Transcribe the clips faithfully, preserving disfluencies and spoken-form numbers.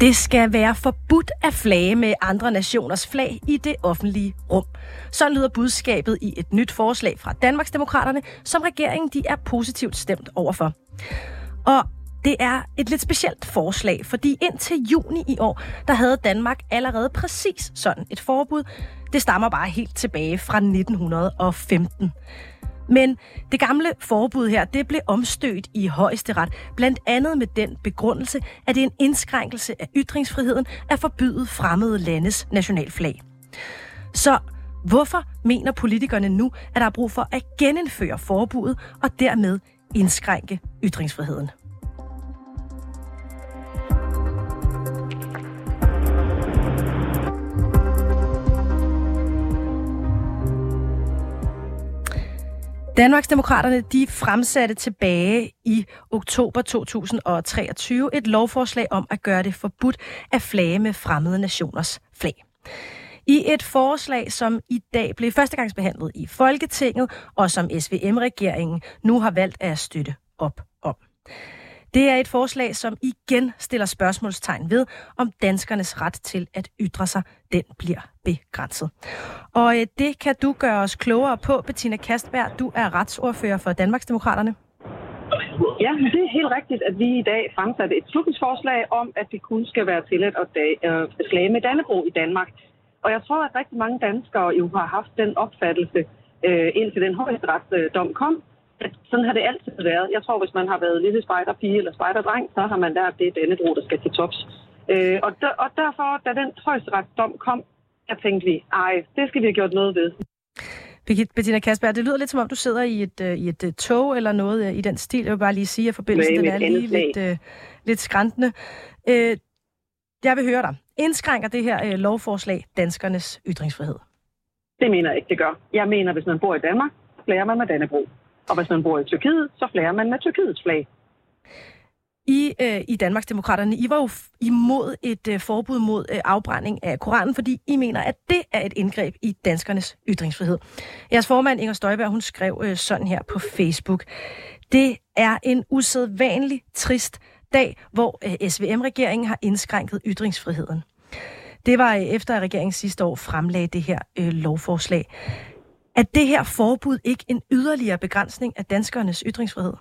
Det skal være forbudt at flage med andre nationers flag i det offentlige rum. Sådan lyder budskabet i et nyt forslag fra Danmarksdemokraterne, som regeringen de er positivt stemt overfor. Og det er et lidt specielt forslag, fordi indtil juni i år, der havde Danmark allerede præcis sådan et forbud. Det stammer bare helt tilbage fra nitten femten. Men det gamle forbud her, det blev omstødt i Højesteret, blandt andet med den begrundelse, at det er en indskrænkelse af ytringsfriheden at forbyde fremmede landes nationalflag. Så hvorfor mener politikerne nu, at der er brug for at genindføre forbuddet og dermed indskrænke ytringsfriheden? Danmarksdemokraterne de fremsatte tilbage i oktober to tusind treogtyve et lovforslag om at gøre det forbudt at flage med fremmede nationers flag. I et forslag, som i dag blev førstegangsbehandlet i Folketinget, og som S V M-regeringen nu har valgt at støtte op om. Det er et forslag, som igen stiller spørgsmålstegn ved, om danskernes ret til at ytre sig, den bliver begrænset. Og det kan du gøre os klogere på, Betina Kastbjerg. Du er retsordfører for Danmarksdemokraterne. Ja, det er helt rigtigt, at vi i dag fremsatte et beslutningsforslag om, at det kun skal være tilladt at flage med Dannebrog i Danmark. Og jeg tror, at rigtig mange danskere jo har haft den opfattelse, indtil den højesteretsdom kom, sådan har det altid været. Jeg tror, hvis man har været lille spejderpige eller spejderdreng, så har man der det er Dannebrog, der skal til tops. Øh, og, der, og derfor, da den højesteretsdom kom, der tænkte vi, ej, det skal vi have gjort noget ved. Betina Kastbjerg, det lyder lidt som om, du sidder i et, i et tog eller noget i den stil. Jeg vil bare lige sige, at forbindelsen Nej, den er lige lidt, øh, lidt skrantende. Øh, jeg vil høre dig. Indskrænker det her øh, lovforslag danskernes ytringsfrihed? Det mener jeg ikke, det gør. Jeg mener, hvis man bor i Danmark, flager man med Dannebrog. Og hvis man bor i Tyrkiet, så flager man med Tyrkiets flag. I, øh, i Danmarksdemokraterne, I var jo f- imod et øh, forbud mod øh, afbrænding af Koranen, fordi I mener, at det er et indgreb i danskernes ytringsfrihed. Jeres formand, Inger Støjberg, hun skrev øh, sådan her på Facebook. Det er en usædvanlig trist dag, hvor øh, S V M-regeringen har indskrænket ytringsfriheden. Det var øh, efter, at regeringen sidste år fremlagde det her øh, lovforslag. Er det her forbud ikke en yderligere begrænsning af danskernes ytringsfrihed?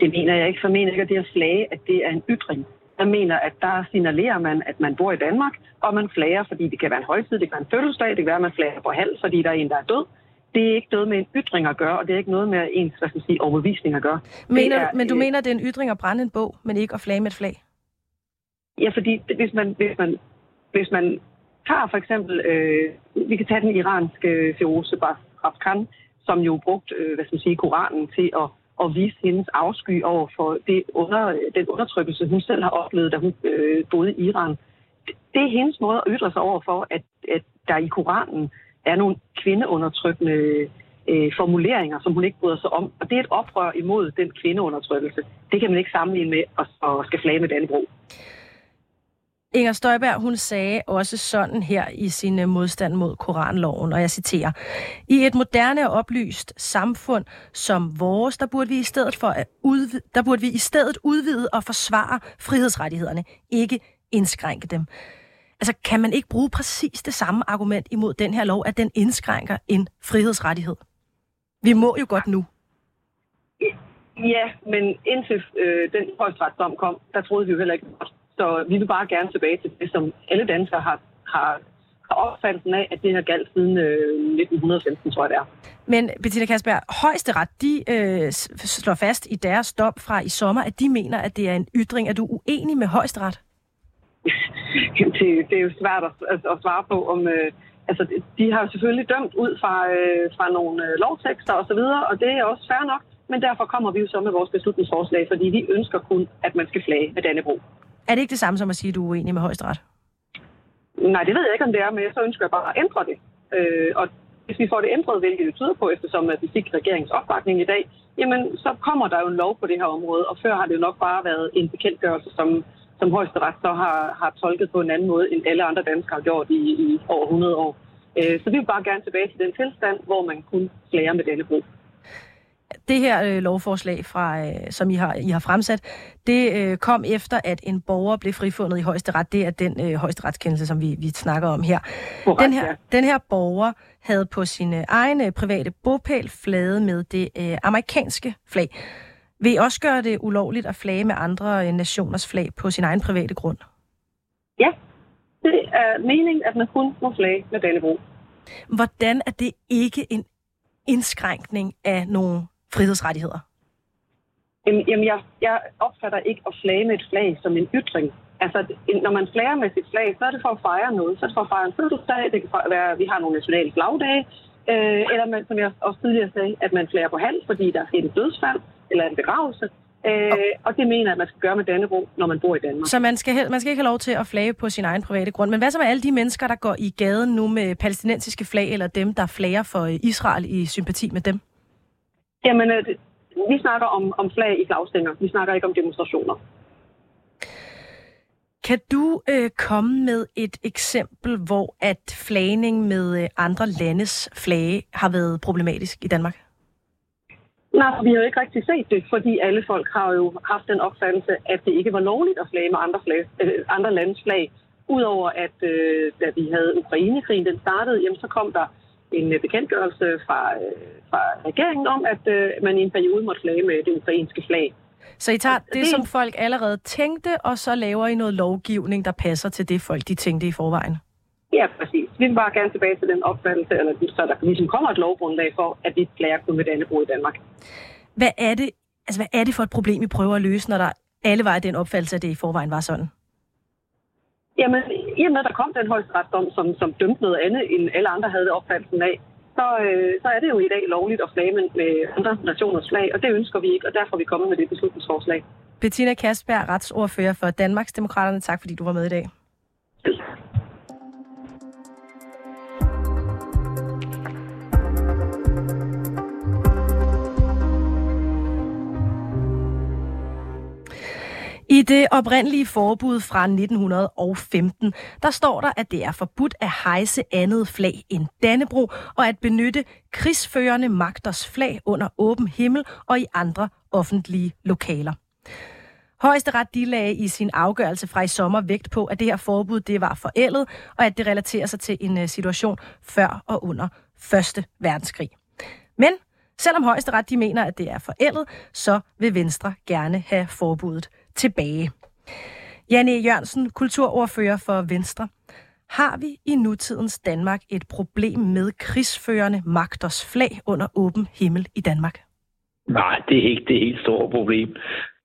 Det mener jeg ikke. For jeg mener ikke, at det at flage, at det er en ytring. Jeg mener, at der signalerer man, at man bor i Danmark, og man flager, fordi det kan være en højtid, det kan være en fødselsdag, det kan være, at man flager på halv, fordi der er en, der er død. Det er ikke noget med en ytring at gøre, og det er ikke noget med ens, hvad skal man sige, overbevisning at gøre. Mener, er, men du øh... mener, at det er en ytring at brænde en bog, men ikke at flage med et flag? Ja, fordi hvis man... Hvis man, hvis man Kar for eksempel, øh, vi kan tage den iranske Feroz Abbas, som jo brugte øh, hvad skal man sige, Koranen til at, at vise hendes afsky over for det under, den undertrykkelse, hun selv har oplevet, da hun øh, boede i Iran. Det er hendes måde at ytre sig over for, at, at der i Koranen er nogle kvindeundertrykkende øh, formuleringer, som hun ikke bryder sig om. Og det er et oprør imod den kvindeundertrykkelse. Det kan man ikke sammenligne med at, at skal flage med Dannebrog. Inger Støjberg, hun sagde også sådan her i sin modstand mod Koranloven, og jeg citerer: I et moderne og oplyst samfund som vores, der burde vi i stedet for at udvide, der burde vi i stedet udvide og forsvare frihedsrettighederne, ikke indskrænke dem. Altså, kan man ikke bruge præcis det samme argument imod den her lov, at den indskrænker en frihedsrettighed? Vi må jo godt nu. Ja, men indtil øh, den højesteretsdom kom, der troede vi jo heller ikke. Så vi vil bare gerne tilbage til det, som alle danskere har, har, har opfattelsen af, at det har galt siden øh, nitten femten, tror jeg det er. Men Betina Kastbjerg, Højesteret, de øh, slår fast i deres dom fra i sommer, at de mener, at det er en ytring. Er du uenig med Højesteret? det, det er jo svært at, at, at svare på. Om, øh, altså, de har selvfølgelig dømt ud fra, øh, fra nogle øh, lovtekster osv., og det er også fair nok. Men derfor kommer vi jo så med vores beslutningsforslag, fordi vi ønsker kun, at man skal flage med Dannebrog. Er det ikke det samme som at sige, at du er uenig med Højesteret? Nej, det ved jeg ikke, om det er, men så ønsker jeg bare at ændre det. Øh, og hvis vi får det ændret, hvilket det tyder på, eftersom at vi fik regeringsopbakning i dag, jamen så kommer der jo en lov på det her område, og før har det jo nok bare været en bekendtgørelse, som, som Højesteret så har, har tolket på en anden måde, end alle andre danskere har gjort i, i over hundrede år. Øh, så vi vil bare gerne tilbage til den tilstand, hvor man kun flager med Dannebrog. det her øh, lovforslag, fra, øh, som I har, I har fremsat, det øh, kom efter, at en borger blev frifundet i Højesteret. Det er den øh, højesteretskendelse, som vi, vi snakker om her. Correct, den her, ja. Den her borger havde på sin øh, egen øh, private bopæl flaget med det øh, amerikanske flag. Vil I også gøre det ulovligt at flage med andre øh, nationers flag på sin egen private grund? Ja, det er meningen, at man kun må flage med Dannebrog. Hvordan er det ikke en indskrænkning af nogle frihedsrettigheder? Jamen, jeg, jeg opfatter ikke at flage med et flag som en ytring. Altså, når man flager med sit flag, så er det for at fejre noget. Så er det for at fejre en fødselsdag. Det kan være, at vi har nogle nationale flagdage. Øh, eller, man, som jeg også tidligere sagde, at man flager på halv, fordi der er sket et dødsfald eller en begravelse. Øh, okay. Og det mener jeg, at man skal gøre med Dannebrog, når man bor i Danmark. Så man skal, man skal ikke have lov til at flage på sin egen private grund. Men hvad så med alle de mennesker, der går i gaden nu med palæstinensiske flag, eller dem, der flager for Israel i sympati med dem? Jamen, vi snakker om, om flag i flagstænger. Vi snakker ikke om demonstrationer. Kan du øh, komme med et eksempel, hvor at flagning med andre landes flage har været problematisk i Danmark? Nej, vi har jo ikke rigtig set det, fordi alle folk har jo haft den opfattelse, at det ikke var lovligt at flage med andre, flag, øh, andre landes flag. Udover at øh, da vi havde Ukrainekrigen, den startede, jamen, så kom der en bekendtgørelse fra, øh, fra regeringen om, at øh, man i en periode måtte flage med det ukrainske flag. Så I tager det, det, som folk allerede tænkte, og så laver I noget lovgivning, der passer til det, folk de tænkte i forvejen? Ja, præcis. Vi vil bare gerne tilbage til den opfattelse, eller så der ligesom kommer et lovgrundlag for, at vi flager kun med Dannebrog i Danmark. Hvad er det, altså hvad er det for et problem, I prøver at løse, når der alle var i den opfattelse, at det i forvejen var sådan? Jamen, i og med, at der kom den højesteretsdom, som, som dømte noget andet, end alle andre havde opfattelsen af, så, øh, så er det jo i dag lovligt at flage med andre nationers flag, og det ønsker vi ikke, og derfor er vi kommet med det beslutningsforslag. Betina Kastbjerg, retsordfører for Danmarksdemokraterne. Tak, fordi du var med i dag. I det oprindelige forbud fra nitten femten, der står der, at det er forbudt at hejse andet flag end Dannebrog, og at benytte krigsførende magters flag under åben himmel og i andre offentlige lokaler. Højesteret de lagde i sin afgørelse fra i sommer vægt på, at det her forbud det var forældet, og at det relaterer sig til en situation før og under første verdenskrig. Men selvom Højesteret de mener, at det er forældet, så vil Venstre gerne have forbuddet tilbage. Jan E. Jørgensen, kulturordfører for Venstre. Har vi i nutidens Danmark et problem med krigsførende magters flag under åben himmel i Danmark? Nej, det er ikke det helt store problem.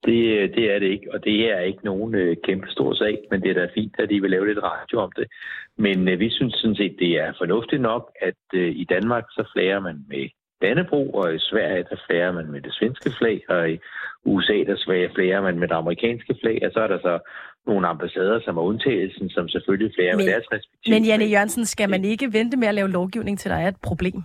Det, det er det ikke, og det her er ikke nogen øh, kæmpe stor sag, men det er da fint, at de vil lave lidt radio om det. Men øh, vi synes sådan set, det er fornuftigt nok, at øh, i Danmark så flager man med Dannebrog, og i Sverige, der flager man med det svenske flag, og i U S A, der flager man med det amerikanske flag, og så er der så nogle ambassader, som er undtagelsen, som selvfølgelig flager men, med deres respektive Men Jan E. Jørgensen, skal man ikke vente med at lave lovgivning, til der er et problem?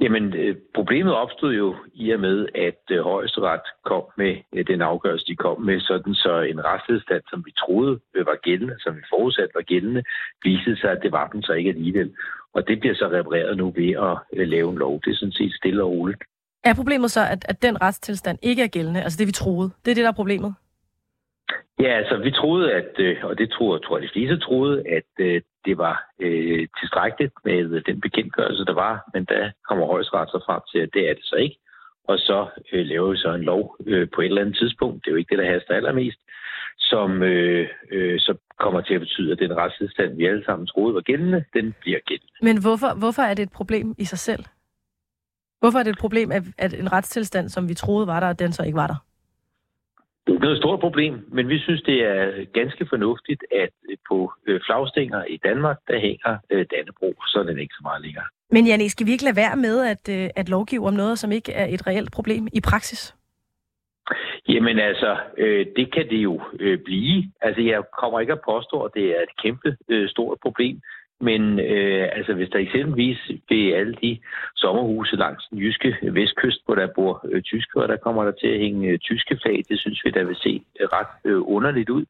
Jamen, problemet opstod jo i og med, at Højesteret kom med den afgørelse, de kom med, sådan så en retstilstand, som vi troede var gældende, som vi forudsatte var gældende, viste sig, at det var den så ikke alligevel. Og det bliver så repareret nu ved at lave en lov. Det er sådan set stille og roligt. Er problemet så, at, at den retstilstand ikke er gældende? Altså det, vi troede. Det er det, der er problemet? Ja, altså vi troede, at, og det tror, tror jeg de fleste troede, at det var øh, tilstrækkeligt med den bekendtgørelse, der var. Men der kommer Højesteret så frem til, at det er det så ikke. Og så øh, laver vi så en lov øh, på et eller andet tidspunkt. Det er jo ikke det, der haster allermest. Som øh, øh, så kommer til at betyde, at den retstilstand, vi alle sammen troede var gældende, den bliver gældende. Men hvorfor, hvorfor er det et problem i sig selv? Hvorfor er det et problem, at, at en retstilstand, som vi troede var der, at den så ikke var der? Det er ikke noget stort problem, men vi synes, det er ganske fornuftigt, at på flagstænger i Danmark, der hænger Dannebrog, så er den ikke så meget længere. Men Janne, skal vi ikke lade være med at, at lovgive om noget, som ikke er et reelt problem i praksis? Jamen altså, øh, det kan det jo øh, blive. Altså, jeg kommer ikke at påstå, at det er et kæmpe øh, stort problem, men øh, altså, hvis der eksempelvis ved alle de sommerhuse langs den jyske vestkyst, hvor der bor øh, tyskere, der kommer der til at hænge øh, tyske flag, det synes vi, der vil se øh, ret øh, underligt ud.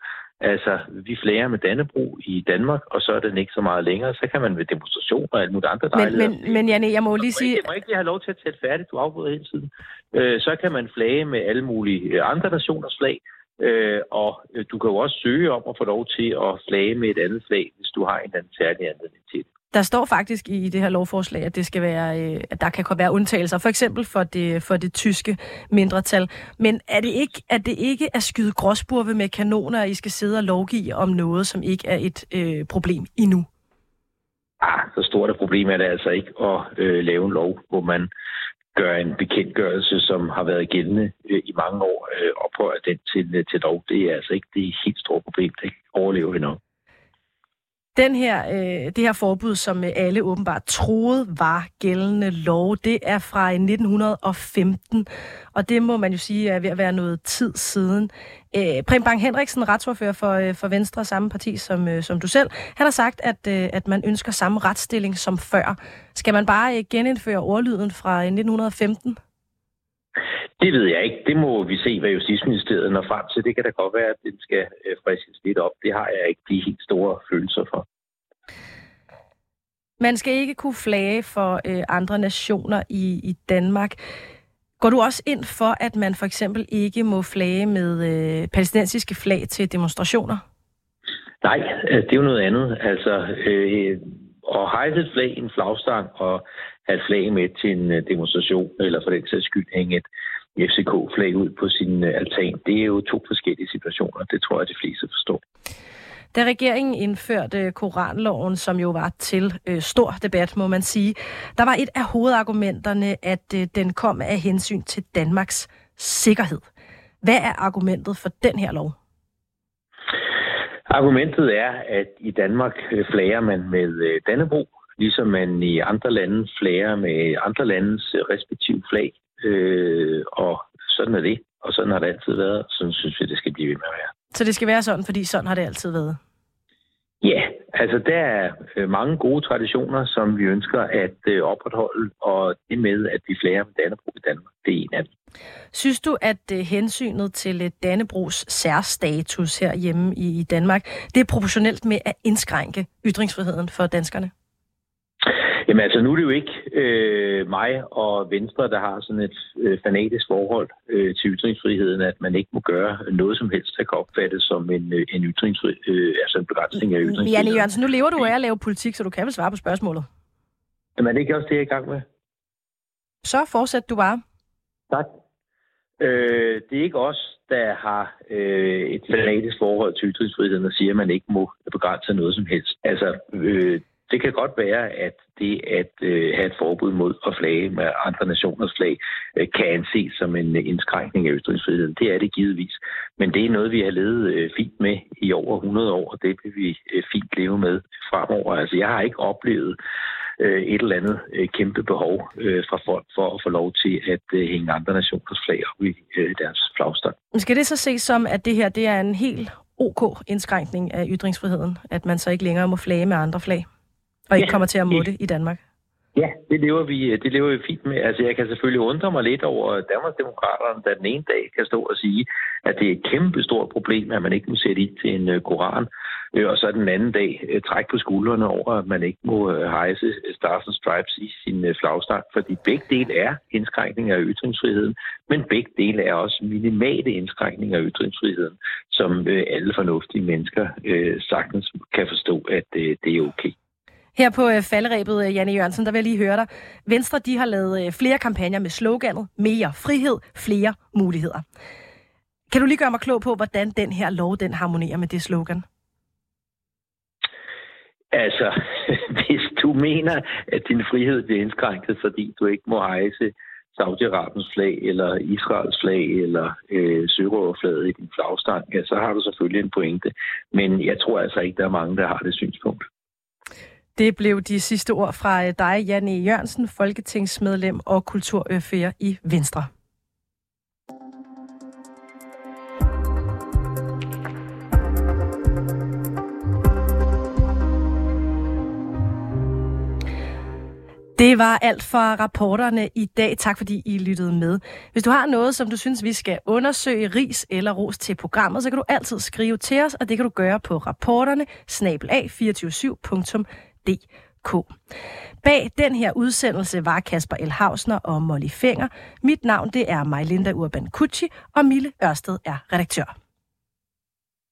Altså, vi flager med Dannebrog i Danmark, og så er den ikke så meget længere. Så kan man ved demonstrationer og alt muligt andre dejligheder. Men, men, men Janne, jeg må lige sige... Jeg må ikke lige have lov til at tælle færdigt, du afbryder hele tiden. Øh, så kan man flage med alle mulige andre nationers flag, øh, og du kan jo også søge om at få lov til at flage med et andet flag, hvis du har en eller anden særlig anledning til det. Der står faktisk i det her lovforslag, at det skal være, at der kan være undtagelser, for eksempel for det, for det tyske mindretal. Men er det ikke, at det ikke er skyde gråspurve med kanoner, at I skal sidde og lovgive om noget, som ikke er et øh, problem endnu? Ah, så stort et problem er det altså ikke at øh, lave en lov, hvor man gør en bekendtgørelse, som har været gældende øh, i mange år, øh, ophøjer den til, til lov. Det er altså ikke det helt store problem, det overlever endnu. Den her, øh, det her forbud, som alle åbenbart troede var gældende lov, det er fra nitten femten, og det må man jo sige er ved at være noget tid siden. Øh, Præm Bang Henriksen, retsordfører for, øh, for Venstre, samme parti som, øh, som du selv, han har sagt, at, øh, at man ønsker samme retsstilling som før. Skal man bare øh, genindføre ordlyden fra øh, nitten femten? Det ved jeg ikke. Det må vi se, hvad Justitsministeriet når frem til. Det kan da godt være, at den skal friskes lidt op. Det har jeg ikke de helt store følelser for. Man skal ikke kunne flage for øh, andre nationer i, i Danmark. Går du også ind for, at man for eksempel ikke må flage med øh, palæstinensiske flag til demonstrationer? Nej, det er jo noget andet. Altså, øh, at hejse et flag i en flagstang og have et flag med til en demonstration, eller for den sags skyld hænge et F C K-flag ud på sin altan. Det er jo to forskellige situationer. Det tror jeg, de fleste forstår. Da regeringen indførte koranloven, som jo var til øh, stor debat, må man sige, der var et af hovedargumenterne, at øh, den kom af hensyn til Danmarks sikkerhed. Hvad er argumentet for den her lov? Argumentet er, at i Danmark flager man med Dannebrog, ligesom man i andre lande flager med andre landes respektive flag. Øh, og sådan er det, og sådan har det altid været, og sådan synes vi, det skal blive ved med at være. Så det skal være sådan, fordi sådan har det altid været? Ja, altså der er mange gode traditioner, som vi ønsker at opretholde, og det med, at vi flager med Dannebrog i Danmark, det er en af dem. Synes du, at hensynet til Dannebrogs særstatus herhjemme i Danmark, det er proportionelt med at indskrænke ytringsfriheden for danskerne? Jamen altså, nu er det jo ikke øh, mig og Venstre, der har sådan et øh, fanatisk forhold øh, til ytringsfriheden, at man ikke må gøre noget som helst, der kan opfattes som en, øh, en, øh, altså en begrænsning af ytringsfriheden. Jan E. Jørgensen, nu lever du af at lave politik, så du kan vel svare på spørgsmålet. Jamen er det ikke også det, jeg er i gang med? Så fortsæt du bare. Tak. Øh, det er ikke os, der har øh, et fanatisk forhold til ytringsfriheden og siger, at man ikke må begrænse noget som helst. Altså... Øh, Det kan godt være, at det at øh, have et forbud mod at flage med andre nationers flag øh, kan anses som en indskrænkning af ytringsfriheden. Det er det givetvis. Men det er noget, vi har levet øh, fint med i over hundrede år, og det vil vi øh, fint leve med fremover. Altså, jeg har ikke oplevet øh, et eller andet øh, kæmpe behov øh, fra folk for at få lov til at øh, hænge andre nationers flag op i øh, deres flagstang. Skal det så ses som, at det her det er en helt ok indskrænkning af ytringsfriheden, at man så ikke længere må flage med andre flag? Og ikke ja, kommer til at måtte i Danmark? Ja, det lever vi, det lever vi fint med. Altså, jeg kan selvfølgelig undre mig lidt over Danmarksdemokraterne, der den ene dag kan stå og sige, at det er et kæmpe stort problem, at man ikke må sætte ild til en koran, og så den anden dag trække på skuldrene over, at man ikke må hejse Stars and Stripes i sin flagstang, fordi begge dele er indskrænkninger af ytringsfriheden, men begge dele er også minimale indskrænkninger af ytringsfriheden, som alle fornuftige mennesker sagtens kan forstå, at det er okay. Her på falderæbet, Jan E. Jørgensen, der vil jeg lige høre dig. Venstre, de har lavet flere kampagner med sloganet mere frihed, flere muligheder. Kan du lige gøre mig klog på, hvordan den her lov, den harmonerer med det slogan? Altså, hvis du mener, at din frihed bliver indskrænket, fordi du ikke må hejse Saudi-Arabiens flag, eller Israels flag, eller øh, sørøverflaget i din flagstang, ja, så har du selvfølgelig en pointe. Men jeg tror altså ikke, der er mange, der har det synspunkt. Det blev de sidste ord fra dig, Jan E. Jørgensen, folketingsmedlem og kulturordfører i Venstre. Det var var alt for rapporterne i dag. Tak fordi I lyttede med. Hvis du har noget, som du synes, vi skal undersøge, ris eller ros til programmet, så kan du altid skrive til os, og det kan du gøre på rapporterne snabel-a to fire syv punktum d k. Bag den her udsendelse var Casper Ell Hausner og Mollie Fenger. Mit navn det er Majlinda Urban Kucci, og Mille Ørsted er redaktør.